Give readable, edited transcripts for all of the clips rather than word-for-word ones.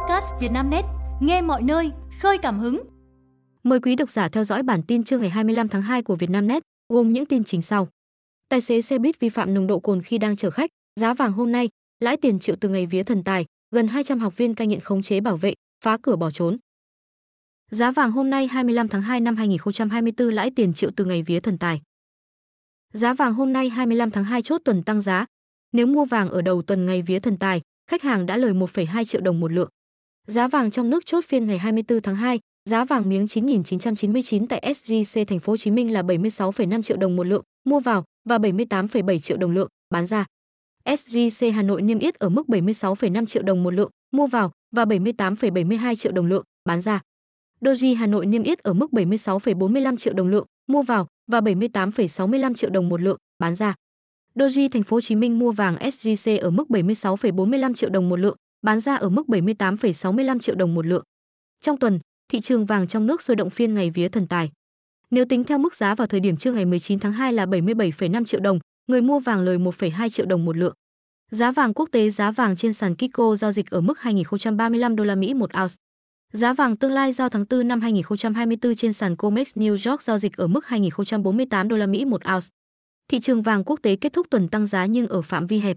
podcast Vietnamnet, nghe mọi nơi, khơi cảm hứng. Mời quý độc giả theo dõi bản tin trưa ngày 25 tháng 2 của Vietnamnet, gồm những tin chính sau. Tài xế xe buýt vi phạm nồng độ cồn khi đang chở khách, giá vàng hôm nay, lãi tiền triệu từ ngày vía thần tài, gần 200 học viên cai nghiện khống chế bảo vệ, phá cửa bỏ trốn. Giá vàng hôm nay 25 tháng 2 năm 2024 lãi tiền triệu từ ngày vía thần tài. Giá vàng hôm nay 25 tháng 2 chốt tuần tăng giá. Nếu mua vàng ở đầu tuần ngày vía thần tài, khách hàng đã lời 1,2 triệu đồng một lượng. Giá vàng trong nước chốt phiên ngày 24 tháng 2, giá vàng miếng 9.999 tại SJC thành phố Hồ Chí Minh là 76,5 triệu đồng một lượng mua vào và 78,7 triệu đồng lượng bán ra. SJC Hà Nội niêm yết ở mức 76,5 triệu đồng một lượng mua vào và 78,72 triệu đồng lượng bán ra. Doji Hà Nội niêm yết ở mức 76,45 triệu đồng lượng mua vào và 78,65 triệu đồng một lượng bán ra. Doji thành phố Hồ Chí Minh mua vàng SJC ở mức 76,45 triệu đồng một lượng, bán ra ở mức 78,65 triệu đồng một lượng. Trong tuần, thị trường vàng trong nước sôi động phiên ngày vía thần tài. Nếu tính theo mức giá vào thời điểm trưa ngày 19 tháng 2 là 77,5 triệu đồng, người mua vàng lời 1,2 triệu đồng một lượng. Giá vàng quốc tế, giá vàng trên sàn Kitco giao dịch ở mức 2.035 đô la Mỹ một ounce. Giá vàng tương lai giao tháng 4 năm 2024 trên sàn Comex New York giao dịch ở mức 2.048 đô la Mỹ một ounce. Thị trường vàng quốc tế kết thúc tuần tăng giá nhưng ở phạm vi hẹp.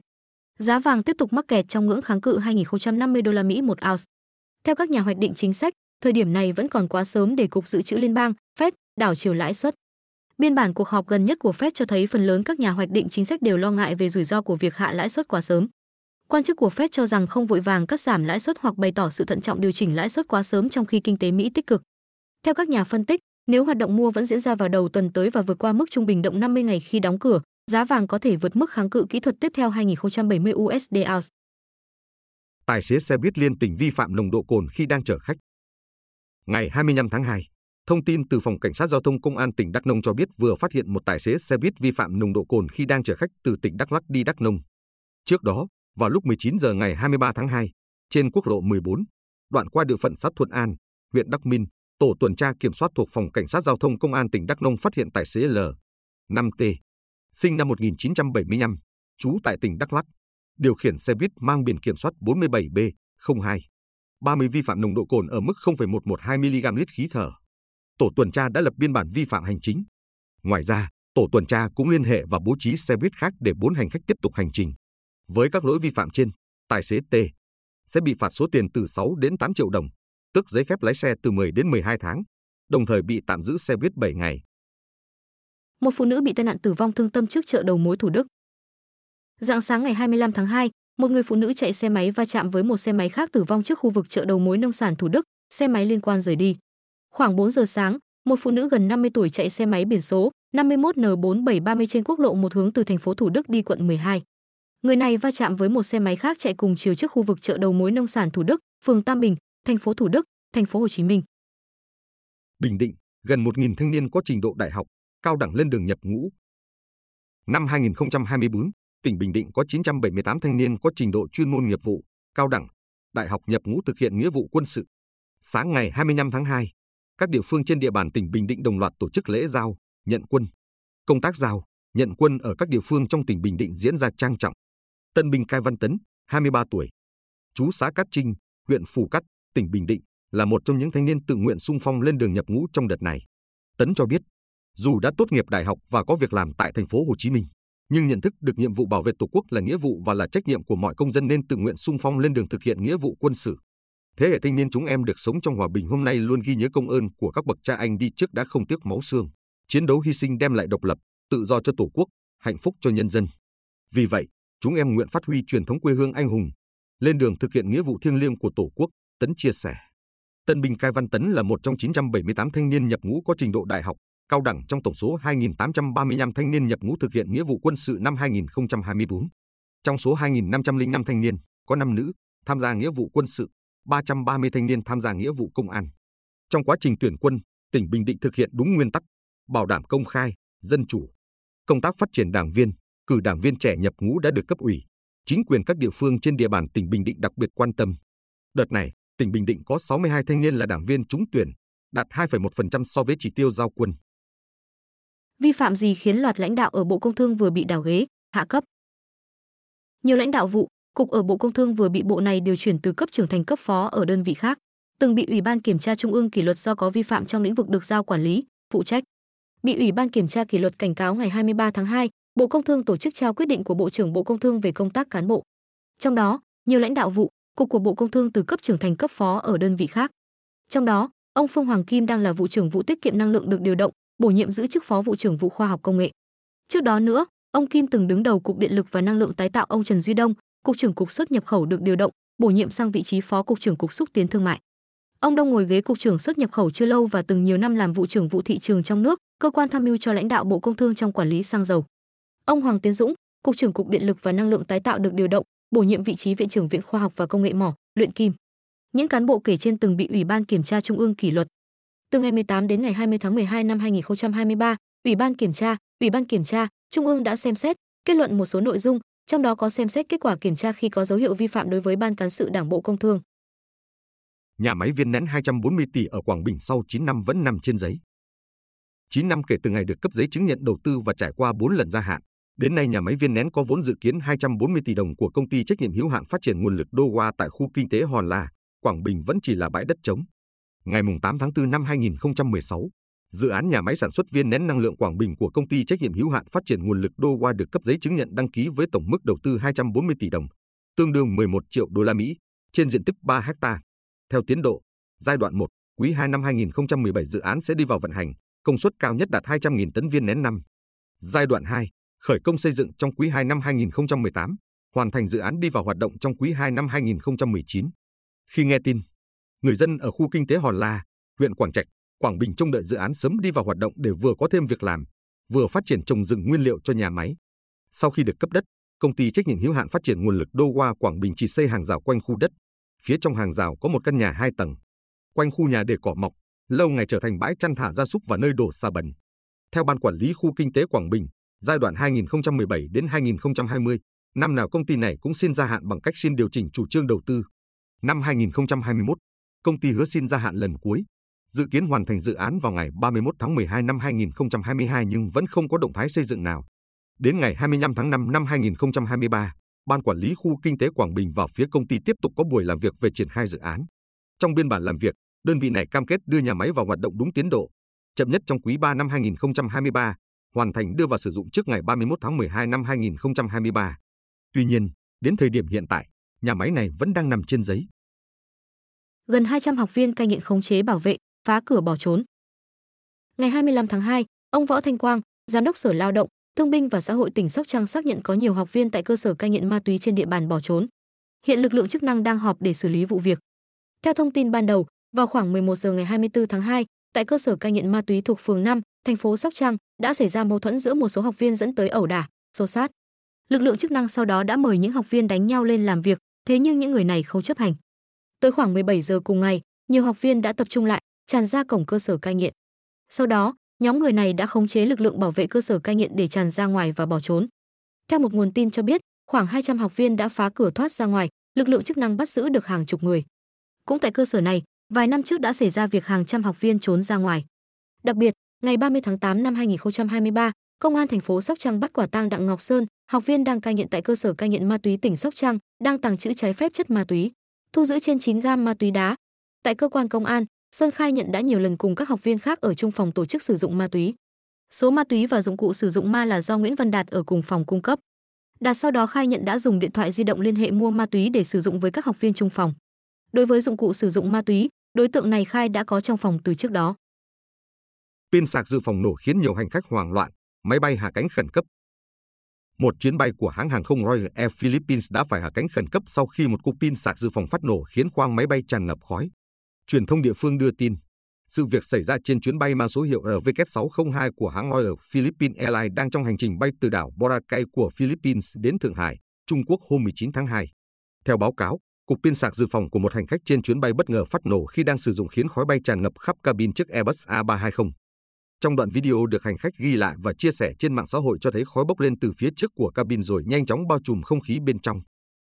Giá vàng tiếp tục mắc kẹt trong ngưỡng kháng cự 2.050 đô la Mỹ một ounce. Theo các nhà hoạch định chính sách, thời điểm này vẫn còn quá sớm để Cục Dự trữ Liên bang, Fed, đảo chiều lãi suất. Biên bản cuộc họp gần nhất của Fed cho thấy phần lớn các nhà hoạch định chính sách đều lo ngại về rủi ro của việc hạ lãi suất quá sớm. Quan chức của Fed cho rằng không vội vàng cắt giảm lãi suất hoặc bày tỏ sự thận trọng điều chỉnh lãi suất quá sớm trong khi kinh tế Mỹ tích cực. Theo các nhà phân tích, nếu hoạt động mua vẫn diễn ra vào đầu tuần tới và vượt qua mức trung bình động 50 ngày khi đóng cửa, giá vàng có thể vượt mức kháng cự kỹ thuật tiếp theo 2070 USD ounce. Tài xế xe buýt liên tỉnh vi phạm nồng độ cồn khi đang chở khách. Ngày 25 tháng 2, thông tin từ Phòng Cảnh sát Giao thông Công an tỉnh Đắk Nông cho biết vừa phát hiện một tài xế xe buýt vi phạm nồng độ cồn khi đang chở khách từ tỉnh Đắk Lắk đi Đắk Nông. Trước đó, vào lúc 19 giờ ngày 23 tháng 2, trên quốc lộ 14, đoạn qua địa phận xã Thuận An, huyện Đắk Minh, tổ tuần tra kiểm soát thuộc Phòng Cảnh sát Giao thông Công an tỉnh Đắk Nông phát hiện tài xế L5T, sinh năm 1975, trú tại tỉnh Đắk Lắk, điều khiển xe buýt mang biển kiểm soát 47B0230 vi phạm nồng độ cồn ở mức 0,112 mg lít khí thở. Tổ tuần tra đã lập biên bản vi phạm hành chính. Ngoài ra, tổ tuần tra cũng liên hệ và bố trí xe buýt khác để 4 hành khách tiếp tục hành trình. Với các lỗi vi phạm trên, tài xế T sẽ bị phạt số tiền từ 6 đến 8 triệu đồng, tức giấy phép lái xe từ 10 đến 12 tháng, đồng thời bị tạm giữ xe buýt 7 ngày. Một phụ nữ bị tai nạn tử vong thương tâm trước chợ đầu mối Thủ Đức. Rạng sáng ngày 25 tháng 2, một người phụ nữ chạy xe máy va chạm với một xe máy khác tử vong trước khu vực chợ đầu mối nông sản Thủ Đức, xe máy liên quan rời đi. Khoảng 4 giờ sáng, một phụ nữ gần 50 tuổi chạy xe máy biển số 51N4730 trên quốc lộ 1 hướng từ thành phố Thủ Đức đi quận 12. Người này va chạm với một xe máy khác chạy cùng chiều trước khu vực chợ đầu mối nông sản Thủ Đức, phường Tam Bình, thành phố Thủ Đức, thành phố Hồ Chí Minh. Bình Định, gần 1.000 thanh niên có trình độ đại học, cao đẳng lên đường nhập ngũ. Năm 2024, tỉnh Bình Định có 978 thanh niên có trình độ chuyên môn nghiệp vụ, cao đẳng, đại học nhập ngũ thực hiện nghĩa vụ quân sự. Sáng ngày 25 tháng 2, các địa phương trên địa bàn tỉnh Bình Định đồng loạt tổ chức lễ giao, nhận quân. Công tác giao, nhận quân ở các địa phương trong tỉnh Bình Định diễn ra trang trọng. Tân binh Cai Văn Tấn, 23 tuổi, trú xã Cát Trinh, huyện Phù Cát, tỉnh Bình Định, là một trong những thanh niên tự nguyện xung phong lên đường nhập ngũ trong đợt này. Tấn cho biết, dù đã tốt nghiệp đại học và có việc làm tại thành phố Hồ Chí Minh, nhưng nhận thức được nhiệm vụ bảo vệ Tổ quốc là nghĩa vụ và là trách nhiệm của mọi công dân nên tự nguyện xung phong lên đường thực hiện nghĩa vụ quân sự. Thế hệ thanh niên chúng em được sống trong hòa bình hôm nay luôn ghi nhớ công ơn của các bậc cha anh đi trước đã không tiếc máu xương, chiến đấu hy sinh đem lại độc lập, tự do cho Tổ quốc, hạnh phúc cho nhân dân. Vì vậy, chúng em nguyện phát huy truyền thống quê hương anh hùng, lên đường thực hiện nghĩa vụ thiêng liêng của Tổ quốc, Tấn chia sẻ. Tân binh Cai Văn Tấn là một trong 978 thanh niên nhập ngũ có trình độ đại học, cao đẳng trong tổng số 2.835 thanh niên nhập ngũ thực hiện nghĩa vụ quân sự năm 2024. Trong số 2.505 thanh niên, có 5 nữ tham gia nghĩa vụ quân sự, 330 thanh niên tham gia nghĩa vụ công an. Trong quá trình tuyển quân, tỉnh Bình Định thực hiện đúng nguyên tắc, bảo đảm công khai, dân chủ. Công tác phát triển đảng viên, cử đảng viên trẻ nhập ngũ đã được cấp ủy, chính quyền các địa phương trên địa bàn tỉnh Bình Định đặc biệt quan tâm. Đợt này, tỉnh Bình Định có 62 thanh niên là đảng viên trúng tuyển, đạt 2,1% so với chỉ tiêu giao quân. Vi phạm gì khiến loạt lãnh đạo ở Bộ Công Thương vừa bị đảo ghế, hạ cấp? Nhiều lãnh đạo vụ, Cục ở Bộ Công Thương vừa bị bộ này điều chuyển từ cấp trưởng thành cấp phó ở đơn vị khác, từng bị Ủy ban Kiểm tra Trung ương kỷ luật do có vi phạm trong lĩnh vực được giao quản lý, phụ trách. Bị Ủy ban Kiểm tra kỷ luật cảnh cáo ngày 23 tháng 2, Bộ Công Thương tổ chức trao quyết định của Bộ trưởng Bộ Công Thương về công tác cán bộ. Trong đó, nhiều lãnh đạo vụ, cục của Bộ Công Thương từ cấp trưởng thành cấp phó ở đơn vị khác. Trong đó, ông Phương Hoàng Kim đang là vụ trưởng vụ tiết kiệm năng lượng được điều động, bổ nhiệm giữ chức phó vụ trưởng vụ khoa học công nghệ. Trước đó nữa, ông Kim từng đứng đầu Cục Điện lực và Năng lượng tái tạo, ông Trần Duy Đông, Cục trưởng Cục xuất nhập khẩu được điều động, bổ nhiệm sang vị trí Phó Cục trưởng Cục xúc tiến thương mại. Ông Đông ngồi ghế Cục trưởng xuất nhập khẩu chưa lâu và từng nhiều năm làm vụ trưởng vụ thị trường trong nước, cơ quan tham mưu cho lãnh đạo Bộ Công Thương trong quản lý xăng dầu. Ông Hoàng Tiến Dũng, Cục trưởng Cục Điện lực và Năng lượng tái tạo được điều động, bổ nhiệm vị trí Viện trưởng Viện Khoa học và Công nghệ mỏ, luyện kim. Những cán bộ kể trên từng bị Ủy ban Kiểm tra Trung ương kỷ luật. Từ ngày 18 đến ngày 20 tháng 12 năm 2023, Ủy ban Kiểm tra Trung ương đã xem xét, kết luận một số nội dung, trong đó có xem xét kết quả kiểm tra khi có dấu hiệu vi phạm đối với Ban Cán sự Đảng Bộ Công Thương. Nhà máy viên nén 240 tỷ ở Quảng Bình sau 9 năm vẫn nằm trên giấy. 9 năm kể từ ngày được cấp giấy chứng nhận đầu tư và trải qua 4 lần gia hạn, đến nay nhà máy viên nén có vốn dự kiến 240 tỷ đồng của công ty trách nhiệm hữu hạn phát triển nguồn lực Dohwa tại khu kinh tế Hòn La, Quảng Bình vẫn chỉ là bãi đất trống. Ngày 8 tháng 4 năm 2016, dự án nhà máy sản xuất viên nén năng lượng Quảng Bình của công ty trách nhiệm hữu hạn phát triển nguồn lực Dohwa được cấp giấy chứng nhận đăng ký với tổng mức đầu tư 240 tỷ đồng, tương đương 11 triệu đô la Mỹ trên diện tích 3 ha. Theo tiến độ, giai đoạn 1, quý 2 năm 2017 dự án sẽ đi vào vận hành, công suất cao nhất đạt 200.000 tấn viên nén năm. Giai đoạn 2, khởi công xây dựng trong quý 2 năm 2018, hoàn thành dự án đi vào hoạt động trong quý 2 năm 2019. Khi nghe tin, người dân ở khu kinh tế Hòn La, huyện Quảng Trạch, Quảng Bình trông đợi dự án sớm đi vào hoạt động để vừa có thêm việc làm, vừa phát triển trồng rừng nguyên liệu cho nhà máy. Sau khi được cấp đất, công ty trách nhiệm hữu hạn phát triển nguồn lực Dohwa Quảng Bình chỉ xây hàng rào quanh khu đất. Phía trong hàng rào có một căn nhà 2 tầng. Quanh khu nhà để cỏ mọc, lâu ngày trở thành bãi chăn thả gia súc và nơi đổ xà bần. Theo Ban Quản lý Khu Kinh tế Quảng Bình, giai đoạn 2017 đến 2020, năm nào công ty này cũng xin gia hạn bằng cách xin điều chỉnh chủ trương đầu tư. Năm 2021, công ty hứa xin gia hạn lần cuối, dự kiến hoàn thành dự án vào ngày 31 tháng 12 năm 2022 nhưng vẫn không có động thái xây dựng nào. Đến ngày 25 tháng 5 năm 2023, Ban Quản lý Khu Kinh tế Quảng Bình và phía công ty tiếp tục có buổi làm việc về triển khai dự án. Trong biên bản làm việc, đơn vị này cam kết đưa nhà máy vào hoạt động đúng tiến độ, chậm nhất trong quý 3 năm 2023, hoàn thành đưa vào sử dụng trước ngày 31 tháng 12 năm 2023. Tuy nhiên, đến thời điểm hiện tại, nhà máy này vẫn đang nằm trên giấy. Gần 200 học viên cai nghiện khống chế bảo vệ, phá cửa bỏ trốn. Ngày 25 tháng 2, ông Võ Thanh Quang, Giám đốc Sở Lao động, Thương binh và Xã hội tỉnh Sóc Trăng xác nhận có nhiều học viên tại cơ sở cai nghiện ma túy trên địa bàn bỏ trốn. Hiện lực lượng chức năng đang họp để xử lý vụ việc. Theo thông tin ban đầu, vào khoảng 11 giờ ngày 24 tháng 2, tại cơ sở cai nghiện ma túy thuộc phường 5, thành phố Sóc Trăng đã xảy ra mâu thuẫn giữa một số học viên dẫn tới ẩu đả, xô xát. Lực lượng chức năng sau đó đã mời những học viên đánh nhau lên làm việc, thế nhưng những người này không chấp hành. Tới khoảng 17 giờ cùng ngày, nhiều học viên đã tập trung lại, tràn ra cổng cơ sở cai nghiện. Sau đó, nhóm người này đã khống chế lực lượng bảo vệ cơ sở cai nghiện để tràn ra ngoài và bỏ trốn. Theo một nguồn tin cho biết, khoảng 200 học viên đã phá cửa thoát ra ngoài, lực lượng chức năng bắt giữ được hàng chục người. Cũng tại cơ sở này, vài năm trước đã xảy ra việc hàng trăm học viên trốn ra ngoài. Đặc biệt, ngày 30 tháng 8 năm 2023, Công an thành phố Sóc Trăng bắt quả tang Đặng Ngọc Sơn, học viên đang cai nghiện tại cơ sở cai nghiện ma túy tỉnh Sóc Trăng, đang tàng trữ trái phép chất ma túy, thu giữ trên 9 gam ma túy đá. Tại cơ quan công an, Sơn khai nhận đã nhiều lần cùng các học viên khác ở chung phòng tổ chức sử dụng ma túy. Số ma túy và dụng cụ sử dụng ma là do Nguyễn Văn Đạt ở cùng phòng cung cấp. Đạt sau đó khai nhận đã dùng điện thoại di động liên hệ mua ma túy để sử dụng với các học viên chung phòng. Đối với dụng cụ sử dụng ma túy, đối tượng này khai đã có trong phòng từ trước đó. Pin sạc dự phòng nổ khiến nhiều hành khách hoảng loạn, máy bay hạ cánh khẩn cấp. Một chuyến bay của hãng hàng không Royal Air Philippines đã phải hạ cánh khẩn cấp sau khi một cục pin sạc dự phòng phát nổ khiến khoang máy bay tràn ngập khói. Truyền thông địa phương đưa tin, sự việc xảy ra trên chuyến bay mang số hiệu RW602 của hãng Royal Philippines Airlines đang trong hành trình bay từ đảo Boracay của Philippines đến Thượng Hải, Trung Quốc hôm 19 tháng 2. Theo báo cáo, cục pin sạc dự phòng của một hành khách trên chuyến bay bất ngờ phát nổ khi đang sử dụng khiến khói bay tràn ngập khắp cabin chiếc Airbus A320. Trong đoạn video được hành khách ghi lại và chia sẻ trên mạng xã hội cho thấy khói bốc lên từ phía trước của cabin rồi nhanh chóng bao trùm không khí bên trong.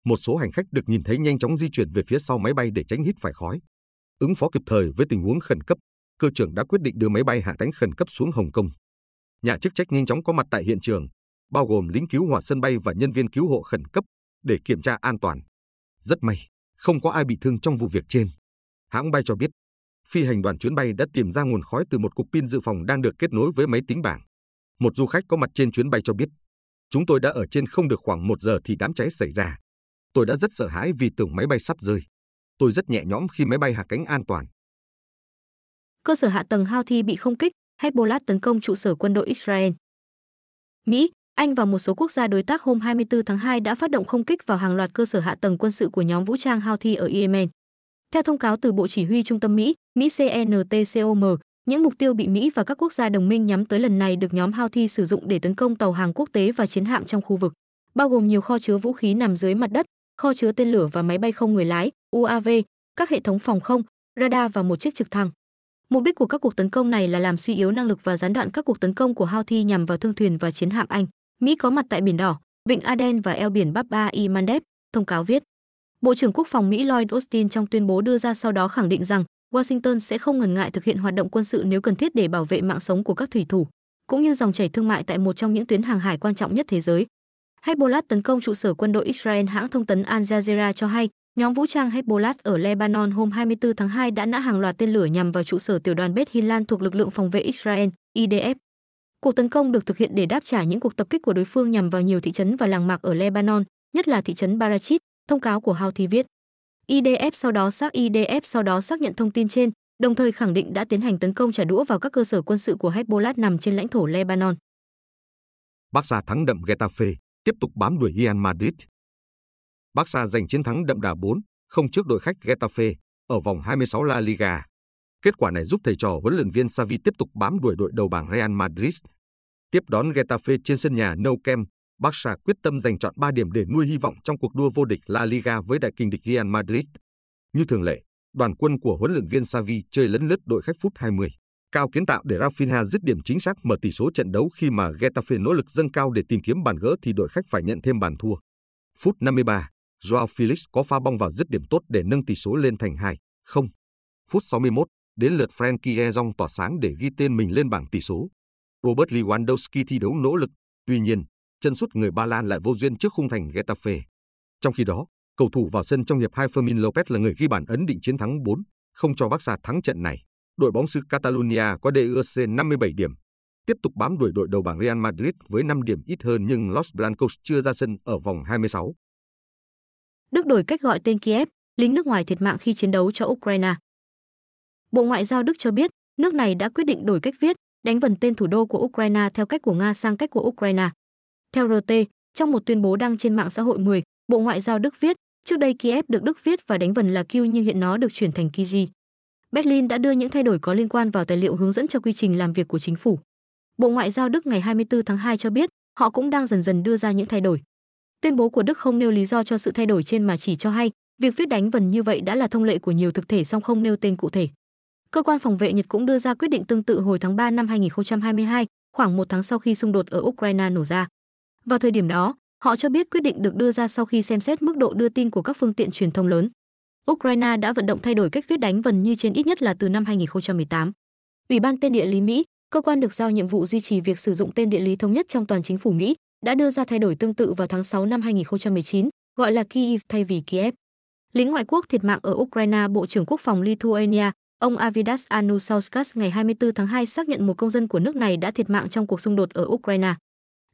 Một số hành khách được nhìn thấy nhanh chóng di chuyển về phía sau máy bay để tránh hít phải khói. Ứng phó kịp thời với tình huống khẩn cấp, cơ trưởng đã quyết định đưa máy bay hạ cánh khẩn cấp xuống Hồng Kông. Nhà chức trách nhanh chóng có mặt tại hiện trường, bao gồm lính cứu hỏa sân bay và nhân viên cứu hộ khẩn cấp, để kiểm tra an toàn. Rất may, không có ai bị thương trong vụ việc trên. Hãng bay cho biết, phi hành đoàn chuyến bay đã tìm ra nguồn khói từ một cục pin dự phòng đang được kết nối với máy tính bảng. Một du khách có mặt trên chuyến bay cho biết, chúng tôi đã ở trên không được khoảng 1 giờ thì đám cháy xảy ra. Tôi đã rất sợ hãi vì tưởng máy bay sắp rơi. Tôi rất nhẹ nhõm khi máy bay hạ cánh an toàn. Cơ sở hạ tầng Houthi bị không kích, Hezbollah tấn công trụ sở quân đội Israel. Mỹ, Anh và một số quốc gia đối tác hôm 24 tháng 2 đã phát động không kích vào hàng loạt cơ sở hạ tầng quân sự của nhóm vũ trang Houthi ở Yemen. Theo thông cáo từ Bộ Chỉ huy Trung tâm Mỹ CENTCOM, những mục tiêu bị Mỹ và các quốc gia đồng minh nhắm tới lần này được nhóm Houthi sử dụng để tấn công tàu hàng quốc tế và chiến hạm trong khu vực, bao gồm nhiều kho chứa vũ khí nằm dưới mặt đất, kho chứa tên lửa và máy bay không người lái, UAV, các hệ thống phòng không, radar và một chiếc trực thăng. Mục đích của các cuộc tấn công này là làm suy yếu năng lực và gián đoạn các cuộc tấn công của Houthi nhằm vào thương thuyền và chiến hạm Anh. Mỹ có mặt tại Biển Đỏ, Vịnh Aden và eo biển Bab el-Mandeb, thông cáo viết. Bộ trưởng Quốc phòng Mỹ Lloyd Austin trong tuyên bố đưa ra sau đó khẳng định rằng Washington sẽ không ngần ngại thực hiện hoạt động quân sự nếu cần thiết để bảo vệ mạng sống của các thủy thủ, cũng như dòng chảy thương mại tại một trong những tuyến hàng hải quan trọng nhất thế giới. Hezbollah tấn công trụ sở quân đội Israel. Hãng thông tấn Al Jazeera cho hay, nhóm vũ trang Hezbollah ở Lebanon hôm 24 tháng 2 đã nã hàng loạt tên lửa nhằm vào trụ sở tiểu đoàn Beit Hillel thuộc lực lượng phòng vệ Israel, IDF. Cuộc tấn công được thực hiện để đáp trả những cuộc tập kích của đối phương nhằm vào nhiều thị trấn và làng mạc ở Lebanon, nhất là thị trấn Baracit, thông cáo của Houthi viết. IDF sau đó xác nhận thông tin trên, đồng thời khẳng định đã tiến hành tấn công trả đũa vào các cơ sở quân sự của Hezbollah nằm trên lãnh thổ Lebanon. Barça thắng đậm Getafe, tiếp tục bám đuổi Real Madrid. Barça giành chiến thắng đậm đà 4-0 trước đội khách Getafe ở vòng 26 La Liga. Kết quả này giúp thầy trò huấn luyện viên Xavi tiếp tục bám đuổi đội đầu bảng Real Madrid. Tiếp đón Getafe trên sân nhà Nou Camp, Barça quyết tâm giành trọn 3 điểm để nuôi hy vọng trong cuộc đua vô địch La Liga với đại kình địch Real Madrid. Như thường lệ, đoàn quân của huấn luyện viên Xavi chơi lấn lướt đội khách phút 20, cao kiến tạo để Rafinha dứt điểm chính xác mở tỷ số trận đấu. Khi mà Getafe nỗ lực dâng cao để tìm kiếm bàn gỡ thì đội khách phải nhận thêm bàn thua. Phút 53, Joao Felix có pha bóng vào dứt điểm tốt để nâng tỷ số lên thành 2-0. Phút 61, đến lượt Frenkie de Jong tỏa sáng để ghi tên mình lên bảng tỷ số. Robert Lewandowski thi đấu nỗ lực, tuy nhiên, chân sút người Ba Lan lại vô duyên trước khung thành Getafe. Trong khi đó, cầu thủ vào sân trong hiệp 2 Fermin Lopez là người ghi bàn ấn định chiến thắng 4-0 cho Barça thắng trận này. Đội bóng xứ Catalonia có DEC 57 điểm, tiếp tục bám đuổi đội đầu bảng Real Madrid với 5 điểm ít hơn nhưng Los Blancos chưa ra sân ở vòng 26. Đức đổi cách gọi tên Kiev, lính nước ngoài thiệt mạng khi chiến đấu cho Ukraine. Bộ Ngoại giao Đức cho biết, nước này đã quyết định đổi cách viết, đánh vần tên thủ đô của Ukraine theo cách của Nga sang cách của Ukraine. Theo RT, trong một tuyên bố đăng trên mạng xã hội 10, Bộ Ngoại giao Đức viết, trước đây Kiev được Đức viết và đánh vần là Kiev nhưng hiện nó được chuyển thành Kiji. Berlin đã đưa những thay đổi có liên quan vào tài liệu hướng dẫn cho quy trình làm việc của chính phủ. Bộ Ngoại giao Đức ngày 24 tháng 2 cho biết, họ cũng đang dần dần đưa ra những thay đổi. Tuyên bố của Đức không nêu lý do cho sự thay đổi trên mà chỉ cho hay, việc viết đánh vần như vậy đã là thông lệ của nhiều thực thể song không nêu tên cụ thể. Cơ quan phòng vệ Nhật cũng đưa ra quyết định tương tự hồi tháng 3 năm 2022, khoảng 1 tháng sau khi xung đột ở Ukraine nổ ra. Vào thời điểm đó, họ cho biết quyết định được đưa ra sau khi xem xét mức độ đưa tin của các phương tiện truyền thông lớn. Ukraine đã vận động thay đổi cách viết đánh vần như trên ít nhất là từ năm 2018. Ủy ban tên địa lý Mỹ, cơ quan được giao nhiệm vụ duy trì việc sử dụng tên địa lý thống nhất trong toàn chính phủ Mỹ, đã đưa ra thay đổi tương tự vào tháng 6 năm 2019, gọi là Kyiv thay vì Kiev. Lính ngoại quốc thiệt mạng ở Ukraine. Bộ trưởng Quốc phòng Lithuania, ông Arvidas Anusauskas ngày 24 tháng 2 xác nhận một công dân của nước này đã thiệt mạng trong cuộc xung đột ở Ukraine.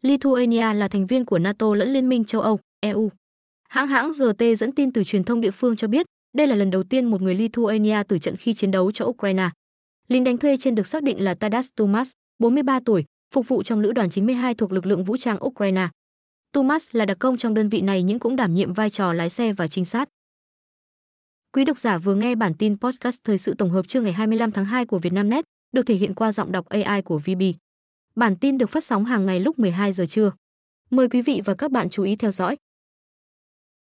Lithuania là thành viên của NATO lẫn Liên minh châu Âu, EU. Hãng RT dẫn tin từ truyền thông địa phương cho biết, đây là lần đầu tiên một người Lithuania tử trận khi chiến đấu cho Ukraine. Lính đánh thuê trên được xác định là Tadas Tumas, 43 tuổi, phục vụ trong lữ đoàn 92 thuộc lực lượng vũ trang Ukraine. Tumas là đặc công trong đơn vị này nhưng cũng đảm nhiệm vai trò lái xe và trinh sát. Quý độc giả vừa nghe bản tin podcast thời sự tổng hợp trưa ngày 25 tháng 2 của Vietnamnet, được thể hiện qua giọng đọc AI của VB. Bản tin được phát sóng hàng ngày lúc 12 giờ trưa. Mời quý vị và các bạn chú ý theo dõi.